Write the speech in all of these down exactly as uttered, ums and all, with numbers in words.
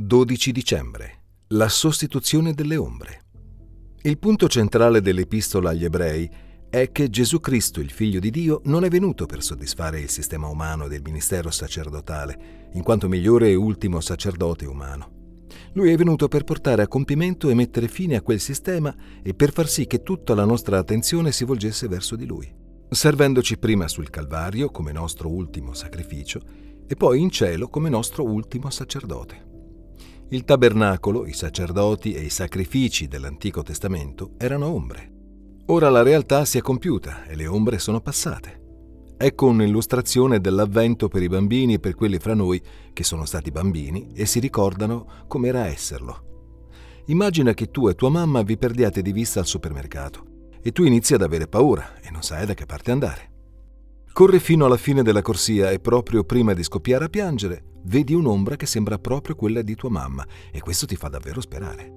dodici dicembre. La sostituzione delle ombre. Il punto centrale dell'Epistola agli Ebrei è che Gesù Cristo, il Figlio di Dio, non è venuto per soddisfare il sistema umano del ministero sacerdotale, in quanto migliore e ultimo sacerdote umano. Lui è venuto per portare a compimento e mettere fine a quel sistema e per far sì che tutta la nostra attenzione si volgesse verso di Lui, servendoci prima sul Calvario come nostro ultimo sacrificio e poi in cielo come nostro ultimo sacerdote. Il tabernacolo, i sacerdoti e i sacrifici dell'Antico Testamento erano ombre. Ora la realtà si è compiuta e le ombre sono passate. Ecco un'illustrazione dell'avvento per i bambini e per quelli fra noi che sono stati bambini e si ricordano com'era esserlo. Immagina che tu e tua mamma vi perdiate di vista al supermercato e tu inizi ad avere paura e non sai da che parte andare. Corri fino alla fine della corsia e proprio prima di scoppiare a piangere vedi un'ombra che sembra proprio quella di tua mamma e questo ti fa davvero sperare.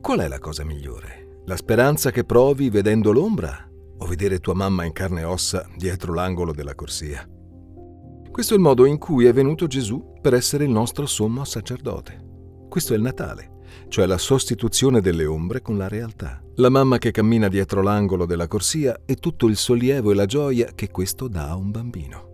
Qual è la cosa migliore? La speranza che provi vedendo l'ombra? O vedere tua mamma in carne e ossa dietro l'angolo della corsia? Questo è il modo in cui è venuto Gesù per essere il nostro sommo sacerdote. Questo è il Natale, cioè la sostituzione delle ombre con la realtà. La mamma che cammina dietro l'angolo della corsia e tutto il sollievo e la gioia che questo dà a un bambino.